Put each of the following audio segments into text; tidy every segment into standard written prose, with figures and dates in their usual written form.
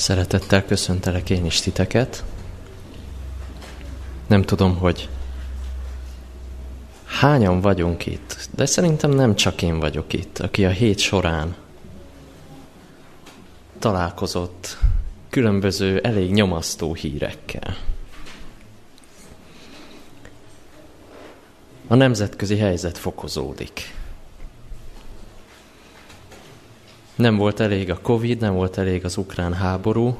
Szeretettel köszöntelek én is titeket. Nem tudom, hogy hányan vagyunk itt, de szerintem nem csak én vagyok itt, aki a hét során találkozott különböző elég nyomasztó hírekkel. A nemzetközi helyzet fokozódik. Nem volt elég a Covid, nem volt elég az ukrán háború,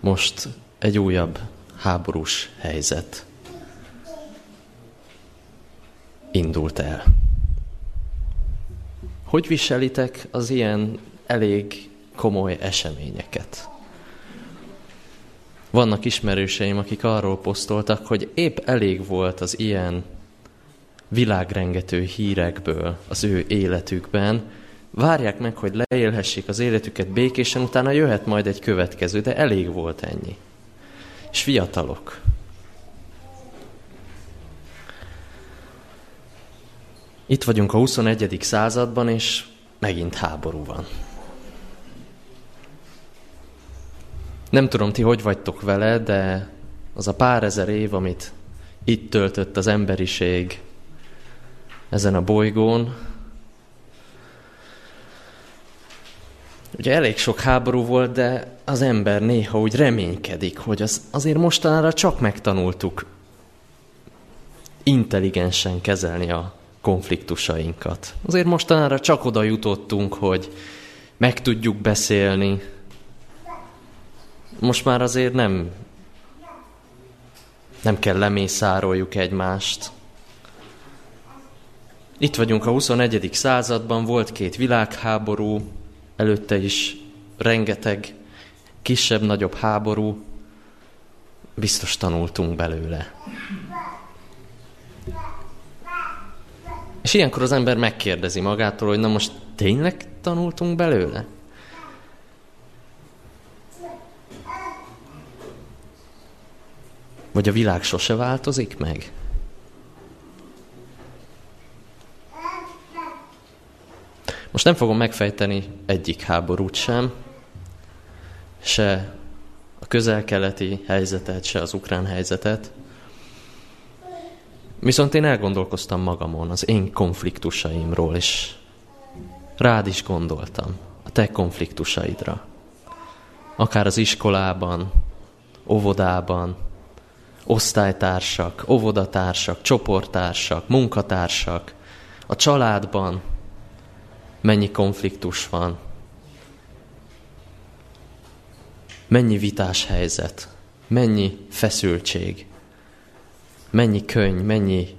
most egy újabb háborús helyzet indult el. Hogy viselitek az ilyen elég komoly eseményeket? Vannak ismerőseim, akik arról posztoltak, hogy épp elég volt az ilyen világrengető hírekből az ő életükben, várják meg, hogy leélhessék az életüket békésen, utána jöhet majd egy következő, de elég volt ennyi. És fiatalok. Itt vagyunk a 21. században, és megint háború van. Nem tudom, ti hogy vagytok vele, de az a pár ezer év, amit itt töltött az emberiség ezen a bolygón, ugye elég sok háború volt, de az ember néha úgy reménykedik, hogy azért mostanára csak megtanultuk intelligensen kezelni a konfliktusainkat. Azért mostanára csak oda jutottunk, hogy meg tudjuk beszélni. Most már azért nem kell lemészároljuk egymást. Itt vagyunk a 21. században, volt két világháború, előtte is rengeteg kisebb-nagyobb háború, biztos tanultunk belőle. És ilyenkor az ember megkérdezi magától, hogy na most tényleg tanultunk belőle? Vagy a világ sose változik meg? Most nem fogom megfejteni egyik háborút sem, se a közel-keleti helyzetet, se az ukrán helyzetet. Viszont én elgondolkoztam magamon, az én konfliktusaimról, és rád is gondoltam, a te konfliktusaidra. Akár az iskolában, óvodában, osztálytársak, óvodatársak, csoporttársak, munkatársak, a családban, mennyi konfliktus van, mennyi vitás helyzet, mennyi feszültség, mennyi könny, mennyi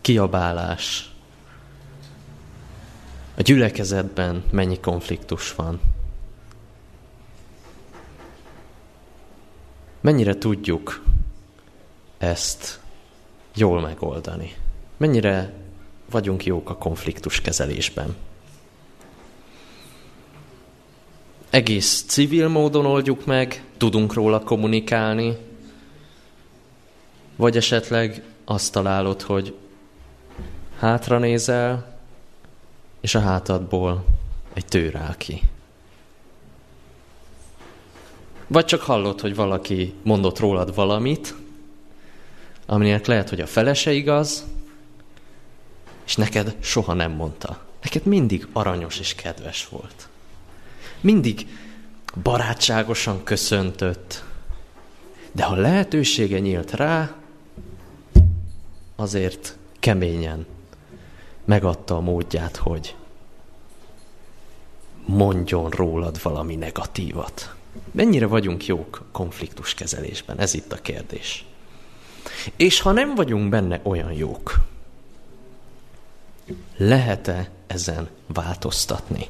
kiabálás. A gyülekezetben mennyi konfliktus van. Mennyire tudjuk ezt jól megoldani? Mennyire vagyunk jók a konfliktus kezelésben? Egész civil módon oldjuk meg, tudunk róla kommunikálni, vagy esetleg azt találod, hogy hátranézel, és a hátadból egy tőr áll ki. Vagy csak hallod, hogy valaki mondott rólad valamit, aminek lehet, hogy a felese igaz, és neked soha nem mondta. Neked mindig aranyos és kedves volt. Mindig barátságosan köszöntött, de ha lehetősége nyílt rá, azért keményen megadta a módját, hogy mondjon rólad valami negatívat. Mennyire vagyunk jók konfliktuskezelésben? Ez itt a kérdés. És ha nem vagyunk benne olyan jók, lehet-e ezen változtatni?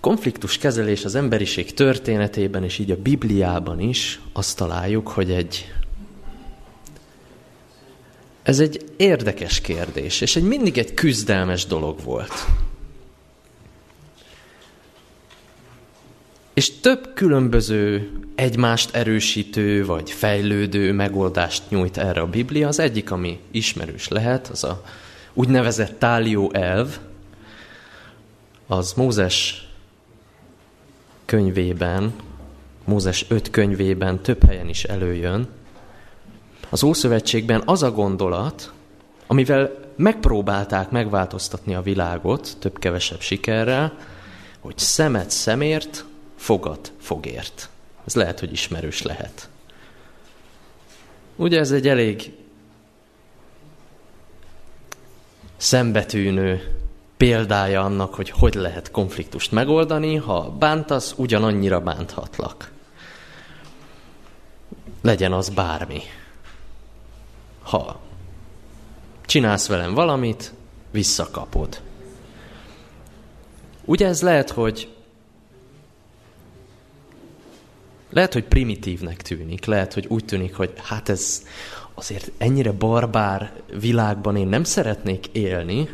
Konfliktuskezelés az emberiség történetében, és így a Bibliában is azt találjuk, hogy ez egy érdekes kérdés, és mindig egy küzdelmes dolog volt. És több különböző egymást erősítő, vagy fejlődő megoldást nyújt erre a Biblia. Az egyik, ami ismerős lehet, az a úgynevezett tálió elv, az Mózes könyvében, Mózes 5 könyvében több helyen is előjön. Az Ószövetségben az a gondolat, amivel megpróbálták megváltoztatni a világot, több-kevesebb sikerrel, hogy szemet szemért, fogat fogért. Ez lehet, hogy ismerős lehet. Ugye ez egy elég szembetűnő példája annak, hogy hogy lehet konfliktust megoldani, ha bántasz, ugyanannyira bánthatlak. Legyen az bármi. Ha csinálsz velem valamit, visszakapod. Ugye ez lehet, hogy primitívnek tűnik, lehet, hogy úgy tűnik, hogy hát ez azért ennyire barbár világban én nem szeretnék élni,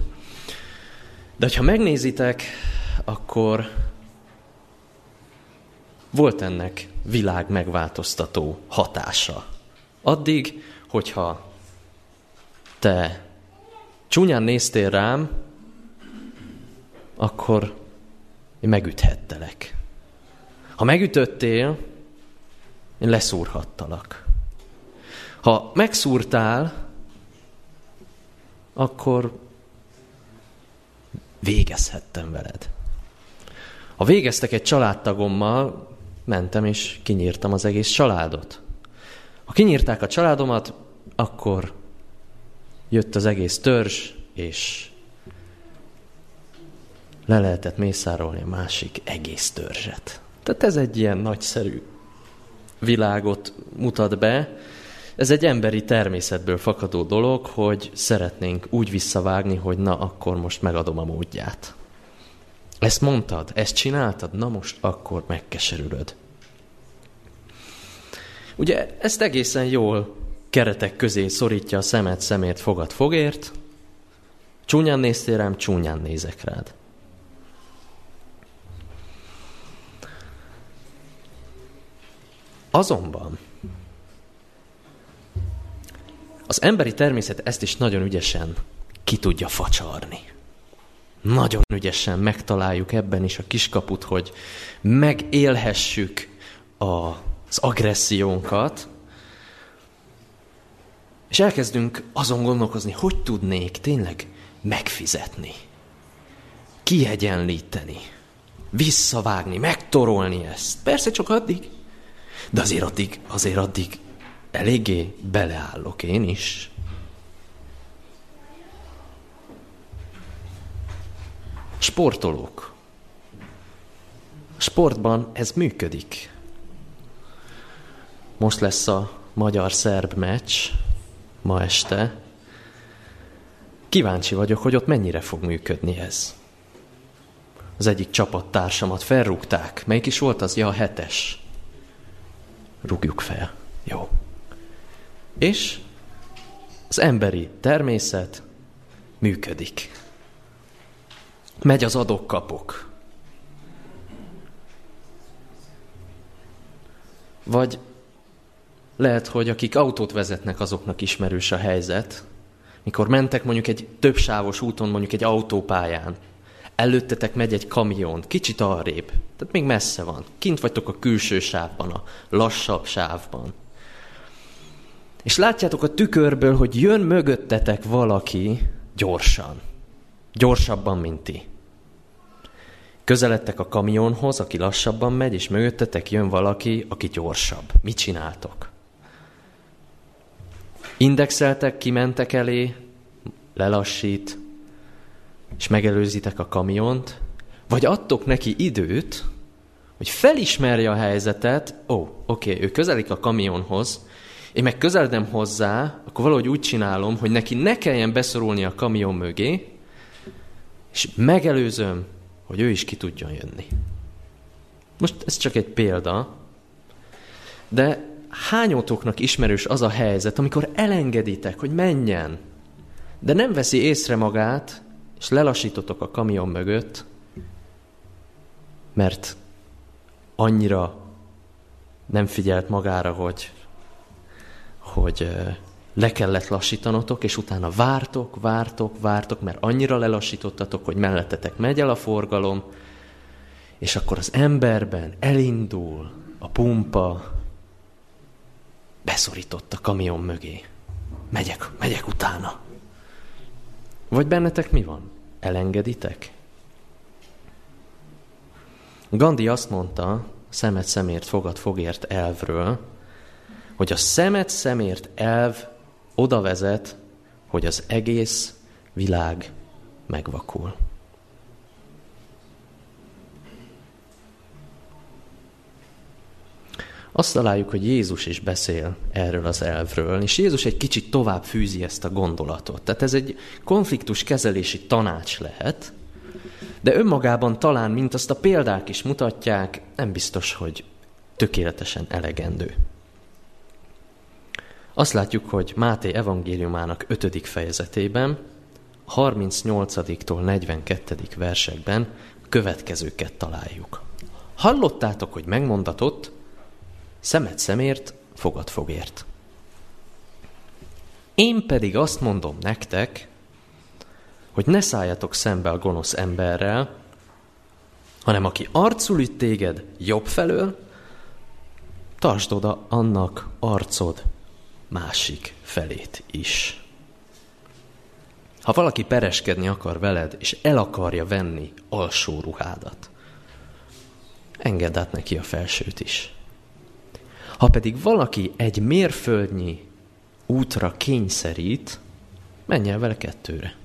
de ha megnézitek, akkor volt ennek világ megváltoztató hatása. Addig, hogyha te csúnyán néztél rám, akkor én megüthettelek. Ha megütöttél, én leszúrhattalak. Ha megszúrtál, akkor végezhettem veled. Ha végeztek egy családtagommal, mentem és kinyírtam az egész családot. Ha kinyírták a családomat, akkor jött az egész törzs, és le lehetett mészárolni a másik egész törzset. Tehát ez egy ilyen nagyszerű világot mutat be. Ez egy emberi természetből fakadó dolog, hogy szeretnénk úgy visszavágni, hogy na, akkor most megadom a módját. Ezt mondtad, ezt csináltad, na most akkor megkeserülöd. Ugye ezt egészen jól keretek közé szorítja a szemed szemért, fogad fogért. Csúnyán néztél rám, csúnyán nézek rád. Azonban az emberi természet ezt is nagyon ügyesen ki tudja facsarni. Nagyon ügyesen megtaláljuk ebben is a kiskaput, hogy megélhessük az agressziónkat, és elkezdünk azon gondolkozni, hogy tudnék tényleg megfizetni, kiegyenlíteni, visszavágni, megtorolni ezt. Persze csak addig, de azért addig eléggé beleállok én is. Sportolók. A sportban ez működik. Most lesz a magyar-szerb meccs ma este. Kíváncsi vagyok, hogy ott mennyire fog működni ez. Az egyik csapattársamat felrúgták. Melyik is volt az? Ja, a 7-es. Rúgjuk fel. Jó. És az emberi természet működik. Megy az adok-kapok. Vagy lehet, hogy akik autót vezetnek, azoknak ismerős a helyzet. Mikor mentek mondjuk egy többsávos úton, mondjuk egy autópályán, előttetek megy egy kamion, kicsit arrébb, tehát még messze van. Kint vagytok a külső sávban, a lassabb sávban. És látjátok a tükörből, hogy jön mögöttetek valaki gyorsan. Gyorsabban, mint ti. Közeledtek a kamionhoz, aki lassabban megy, és mögöttetek jön valaki, aki gyorsabb. Mit csináltok? Indexeltek, kimentek elé, lelassít, és megelőzitek a kamiont, vagy adtok neki időt, hogy felismerje a helyzetet, oké, ő közelik a kamionhoz, én meg közeledem hozzá, akkor valahogy úgy csinálom, hogy neki ne kelljen beszorulni a kamion mögé, és megelőzöm, hogy ő is ki tudjon jönni. Most ez csak egy példa, de hányótoknak ismerős az a helyzet, amikor elengeditek, hogy menjen, de nem veszi észre magát, és lelassítotok a kamion mögött, mert annyira nem figyelt magára, hogy le kellett lassítanotok, és utána vártok, mert annyira lelassítottatok, hogy mellettetek megy el a forgalom, És akkor az emberben elindul a pumpa, beszorított a kamion mögé. Megyek utána. Vagy bennetek mi van? Elengeditek? Gandhi azt mondta, szemed szemért, fogad fogért elvről, hogy a szemed szemért elv oda vezet, hogy az egész világ megvakul. Azt találjuk, hogy Jézus is beszél erről az elvről, és Jézus egy kicsit tovább fűzi ezt a gondolatot. Tehát ez egy konfliktuskezelési tanács lehet, de önmagában talán, mint azt a példák is mutatják, nem biztos, hogy tökéletesen elegendő. Azt látjuk, hogy Máté evangéliumának 5. fejezetében, 38-tól 42. versekben következőket találjuk. Hallottátok, hogy megmondatott, szemed szemért, fogad fogért. Én pedig azt mondom nektek, hogy ne szálljatok szembe a gonosz emberrel, hanem aki arcul üt téged jobb felől, tartsd oda annak arcod másik felét is. Ha valaki pereskedni akar veled, és el akarja venni alsó ruhádat, engedd át neki a felsőt is. Ha pedig valaki egy mérföldnyi útra kényszerít, menj el vele 2-re.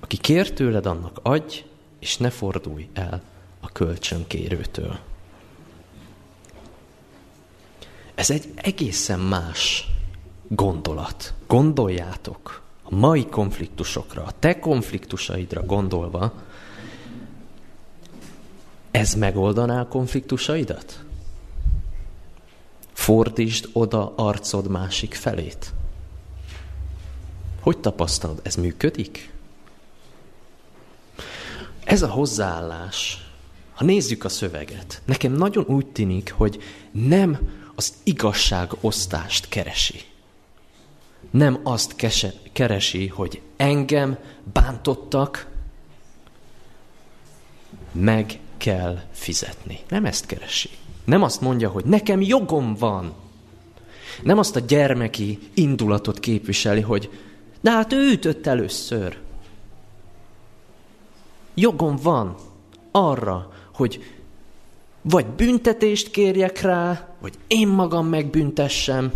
Aki kér tőled, annak adj, és ne fordulj el a kölcsönkérőtől. Ez egy egészen más gondolat. Gondoljátok a mai konfliktusokra, a te konfliktusaidra gondolva, ez megoldaná a konfliktusaidat? Fordítsd oda arcod másik felét. Hogy tapasztalod, ez működik? Ez a hozzáállás, ha nézzük a szöveget, nekem nagyon úgy tűnik, hogy nem az igazságosztást keresi. Nem azt keresi, hogy engem bántottak, meg kell fizetni. Nem ezt keresi. Nem azt mondja, hogy nekem jogom van. Nem azt a gyermeki indulatot képviseli, hogy de hát ő ütött először. Jogom van arra, hogy vagy büntetést kérjek rá, vagy én magam megbüntessem,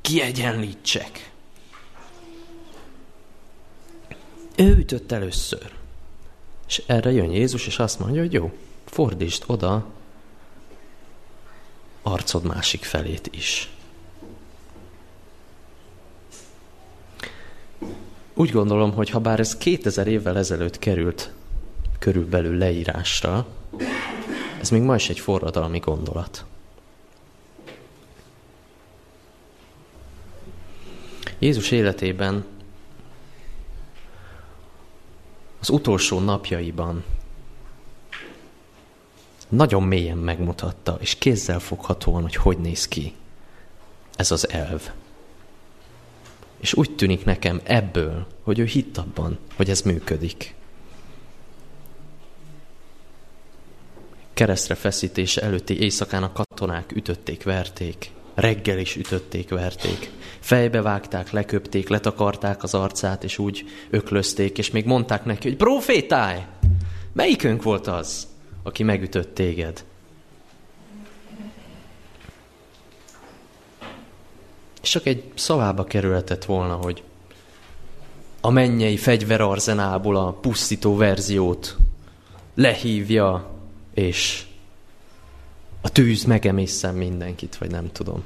kiegyenlítsek. Ő ütött először. És erre jön Jézus, és azt mondja, hogy jó, fordítsd oda arcod másik felét is. Úgy gondolom, hogy ha bár ez 2000 évvel ezelőtt került körülbelül leírásra, ez még ma is egy forradalmi gondolat. Jézus életében az utolsó napjaiban nagyon mélyen megmutatta, és kézzelfoghatóan, hogy hogy néz ki ez az elv. És úgy tűnik nekem ebből, hogy ő hitt abban, hogy ez működik. Keresztre feszítése előtti éjszakán a katonák ütötték-verték, reggel is ütötték-verték, fejbe vágták, leköpték, letakarták az arcát, és úgy öklözték, és még mondták neki, hogy profétálj! Melyikünk volt az, aki megütött téged? És csak egy szavába kerülhetett volna, hogy a mennyei fegyverarzenából a pusztító verziót lehívja, és a tűz megemészen mindenkit, vagy nem tudom.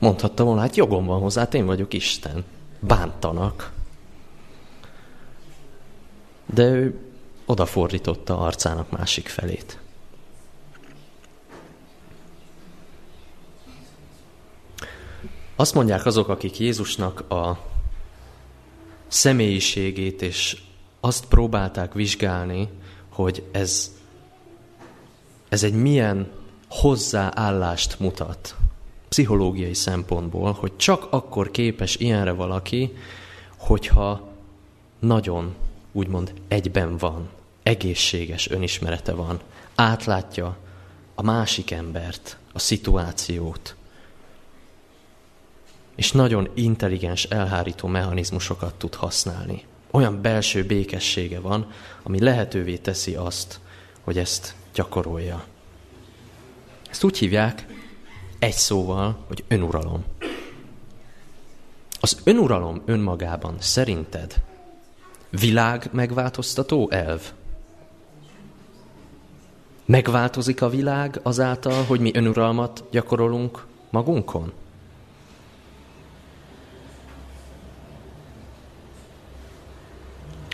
Mondhatta volna, hát jogom van hozzá, én vagyok Isten. Bántanak. De ő odafordította arcának másik felét. Azt mondják azok, akik Jézusnak a személyiségét és azt próbálták vizsgálni, hogy ez egy milyen hozzáállást mutat pszichológiai szempontból, hogy csak akkor képes ilyenre valaki, hogyha nagyon, úgymond, egyben van egészséges önismerete van. Átlátja a másik embert, a szituációt. És nagyon intelligens, elhárító mechanizmusokat tud használni. Olyan belső békessége van, ami lehetővé teszi azt, hogy ezt gyakorolja. Ezt úgy hívják egy szóval, hogy önuralom. Az önuralom önmagában szerinted világ megváltoztató elv? Megváltozik a világ azáltal, hogy mi önuralmat gyakorolunk magunkon?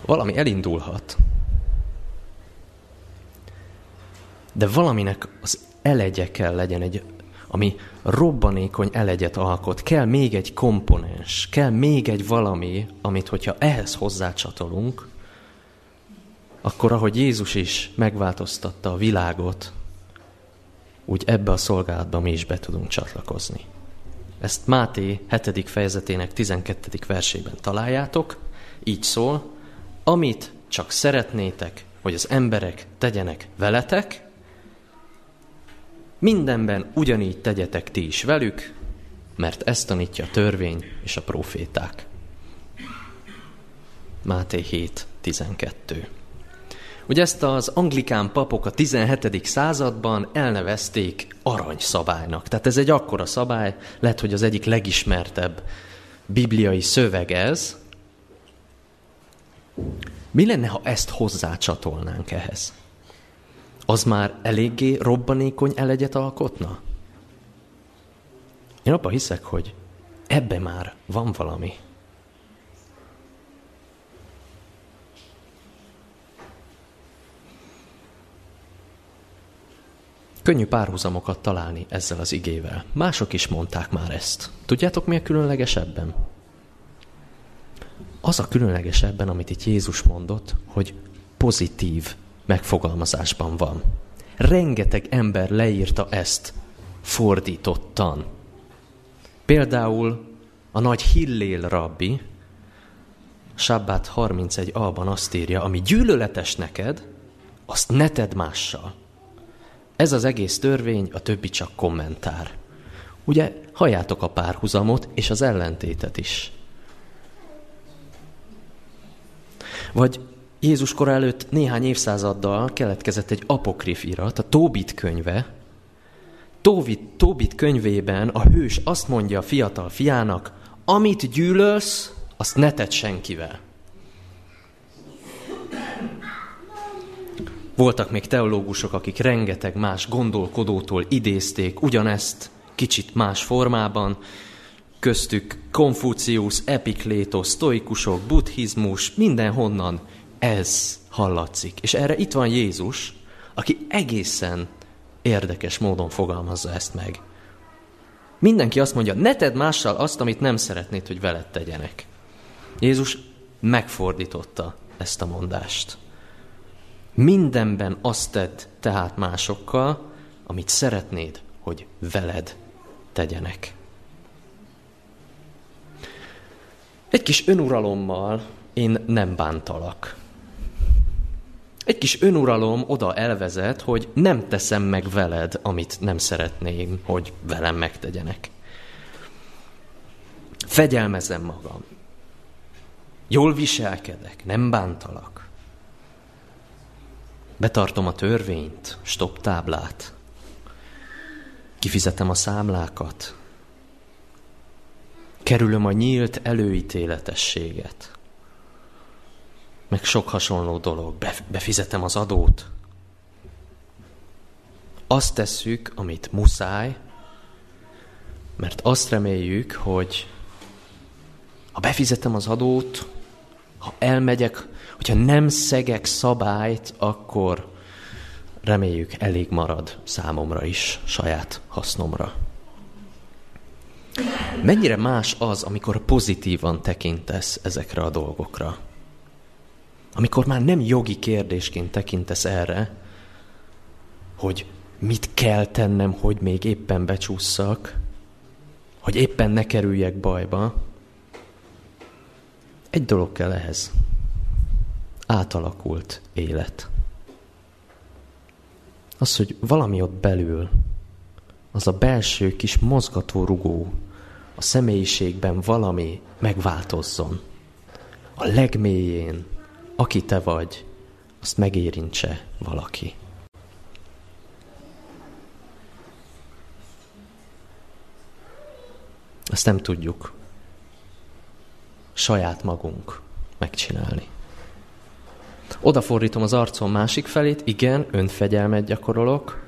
Valami elindulhat, de valaminek az elegye kell legyen, ami robbanékony elegyet alkot. Kell még egy komponens, kell még egy valami, amit hogyha ehhez hozzácsatolunk, akkor ahogy Jézus is megváltoztatta a világot, úgy ebbe a szolgálatba mi is be tudunk csatlakozni. Ezt Máté 7. fejezetének 12. versében találjátok, így szól: amit csak szeretnétek, hogy az emberek tegyenek veletek, mindenben ugyanígy tegyetek ti is velük, mert ezt tanítja a törvény és a próféták. Máté 7.12. Ugye ezt az anglikán papok a 17. században elnevezték aranyszabálynak. Tehát ez egy akkora szabály, lehet, hogy az egyik legismertebb bibliai szöveg ez. Mi lenne, ha ezt hozzácsatolnánk ehhez? Az már eléggé robbanékony elegyet alkotna? Én abban hiszek, hogy ebbe már van valami. Könnyű párhuzamokat találni ezzel az igével. Mások is mondták már ezt. Tudjátok, mi a különleges ebben? Az a különleges ebben, amit itt Jézus mondott, hogy pozitív megfogalmazásban van. Rengeteg ember leírta ezt fordítottan. Például a nagy Hillél rabbi, Sabbát 31a-ban azt írja: ami gyűlöletes neked, azt ne tedd mással. Ez az egész törvény, a többi csak kommentár. Ugye, halljátok a párhuzamot és az ellentétet is. Vagy Jézus kora előtt néhány évszázaddal keletkezett egy apokrif irat, a Tóbit könyve. Tóbit könyvében a hős azt mondja a fiatal fiának: amit gyűlölsz, azt ne tedd senkivel. Voltak még teológusok, akik rengeteg más gondolkodótól idézték ugyanezt, kicsit más formában, köztük Konfúciusz, Epiklétosz, sztoikusok, buddhizmus, mindenhonnan ez hallatszik. És erre itt van Jézus, aki egészen érdekes módon fogalmazza ezt meg. Mindenki azt mondja: ne tedd mással azt, amit nem szeretnéd, hogy veled tegyenek. Jézus megfordította ezt a mondást. Mindenben azt tedd tehát másokkal, amit szeretnéd, hogy veled tegyenek. Egy kis önuralommal én nem bántalak. Egy kis önuralom oda elvezet, hogy nem teszem meg veled, amit nem szeretném, hogy velem megtegyenek. Fegyelmezem magam. Jól viselkedek, nem bántalak. Betartom a törvényt, stop táblát. Kifizetem a számlákat. Kerülöm a nyílt előítéletességet. Meg sok hasonló dolog. Befizetem az adót. Azt tesszük, amit muszáj, mert azt reméljük, hogy ha befizetem az adót, ha elmegyek, hogyha nem szegek szabályt, akkor reméljük elég marad számomra is, saját hasznomra. Mennyire más az, amikor pozitívan tekintesz ezekre a dolgokra? Amikor már nem jogi kérdésként tekintesz erre, hogy mit kell tennem, hogy még éppen becsússzak, hogy éppen ne kerüljek bajba. Egy dolog kell ehhez: átalakult élet. az, hogy valami ott belül, az a belső kis mozgatórugó a személyiségben valami megváltozzon. A legmélyén, aki te vagy, azt megérintse valaki. Ezt nem tudjuk saját magunk megcsinálni. Odafordítom az arcom másik felét, igen, önfegyelmet gyakorolok,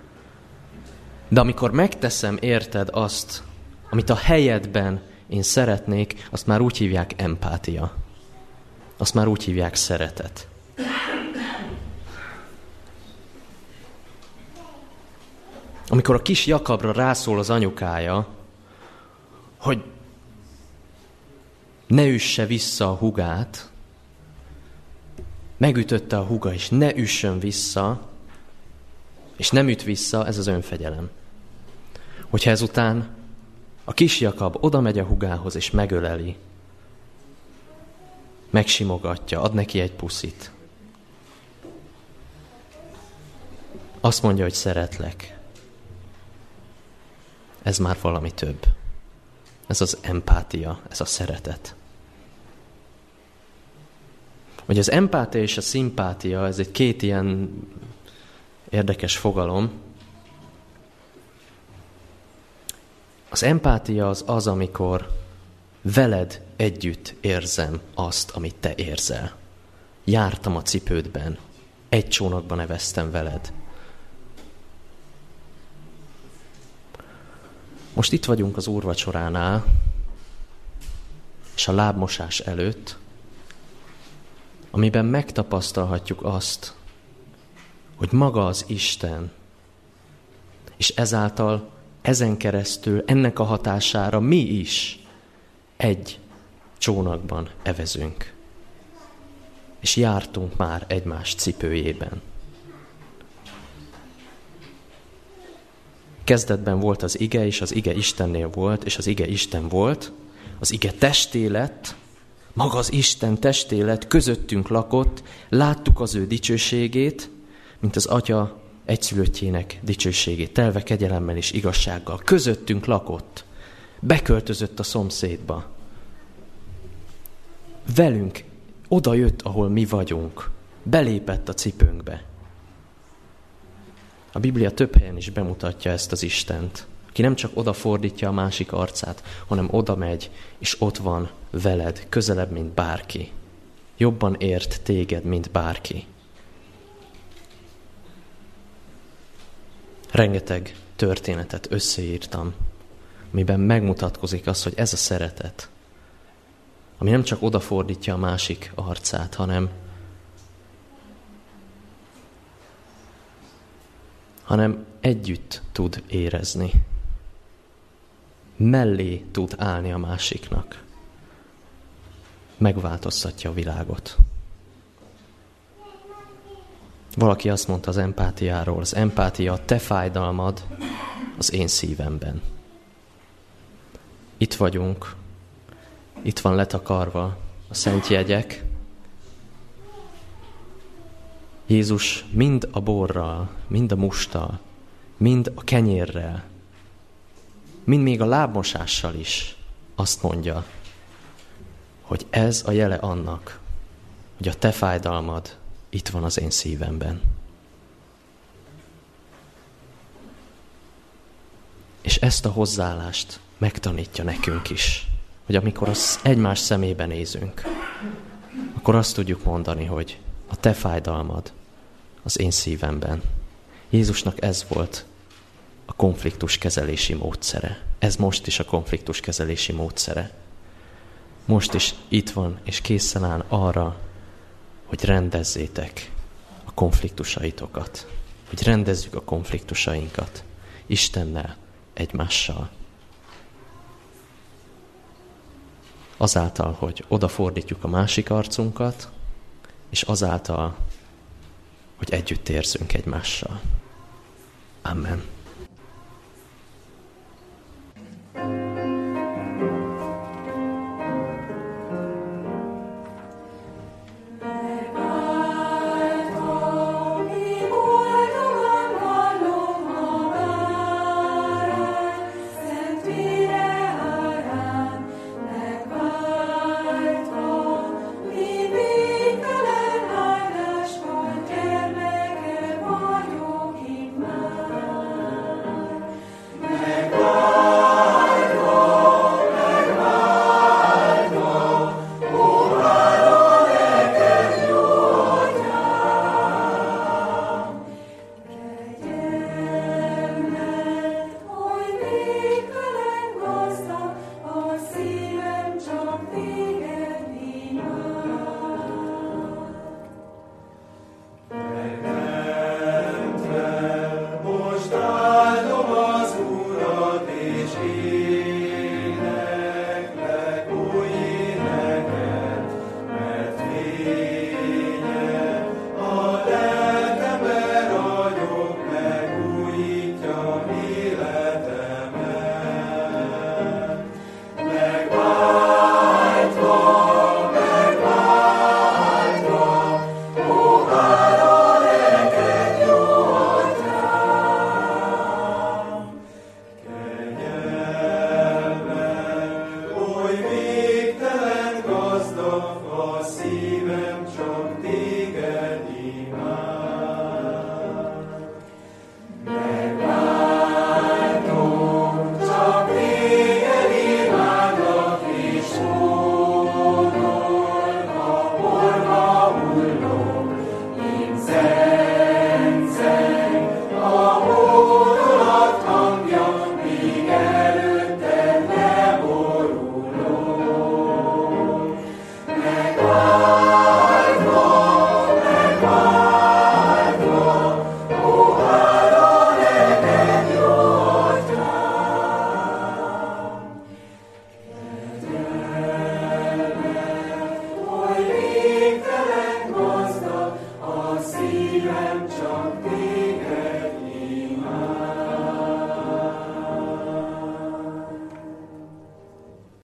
de amikor megteszem, érted, azt, amit a helyedben én szeretnék, azt már úgy hívják empátia. Azt már úgy hívják szeretet. Amikor a kis Jakabra rászól az anyukája, hogy ne üsse vissza a hugát, megütötte a huga, és ne üssön vissza, és nem üt vissza, ez az önfegyelem. Hogyha ezután a kis Jakab oda megy a hugához, és megöleli, megsimogatja, ad neki egy puszit. Azt mondja, hogy szeretlek. Ez már valami több. Ez az empátia, ez a szeretet. Hogy az empátia és a szimpátia, ez egy két ilyen érdekes fogalom. Az empátia az, amikor veled együtt érzem azt, amit te érzel. Jártam a cipődben, egy csónakban eveztem veled. Most itt vagyunk az úrvacsoránál, és a lábmosás előtt, amiben megtapasztalhatjuk azt, hogy maga az Isten, és ezáltal, ezen keresztül, ennek a hatására mi is egy csónakban evezünk, és jártunk már egymás cipőjében. Kezdetben volt az ige, és az ige Istennél volt, és az ige Isten volt, az ige testé lett, maga az Isten testé lett, közöttünk lakott, láttuk az ő dicsőségét, mint az Atya egyszülöttjének dicsőségét, telve kegyelemmel és igazsággal. Közöttünk lakott, beköltözött a szomszédba. Velünk oda jött, ahol mi vagyunk, belépett a cipőnkbe. A Biblia több helyen is bemutatja ezt az Istent, aki nem csak odafordítja a másik arcát, hanem oda megy, és ott van veled, közelebb, mint bárki. Jobban ért téged, mint bárki. Rengeteg történetet összeírtam, amiben megmutatkozik az, hogy ez a szeretet, ami nem csak odafordítja a másik arcát, hanem együtt tud érezni. Mellé tud állni a másiknak. Megváltoztatja a világot. Valaki azt mondta az empátiáról, az empátia a te fájdalmad az én szívemben. Itt vagyunk, itt van letakarva a szent jegyek. Jézus mind a borral, mind a musttal, mind a kenyérrel, mind még a lábmosással is azt mondja, hogy ez a jele annak, hogy a te fájdalmad itt van az én szívemben. És ezt a hozzáállást megtanítja nekünk is, hogy amikor az egymás szemébe nézünk, akkor azt tudjuk mondani, hogy a te fájdalmad az én szívemben. Jézusnak ez volt a konfliktus kezelési módszere. Ez most is a konfliktus kezelési módszere. Most is itt van, és készen áll arra, hogy rendezzétek a konfliktusaitokat. Hogy rendezzük a konfliktusainkat Istennel, egymással. Azáltal, hogy odafordítjuk a másik arcunkat, és azáltal, hogy együtt érzünk egymással. Amen.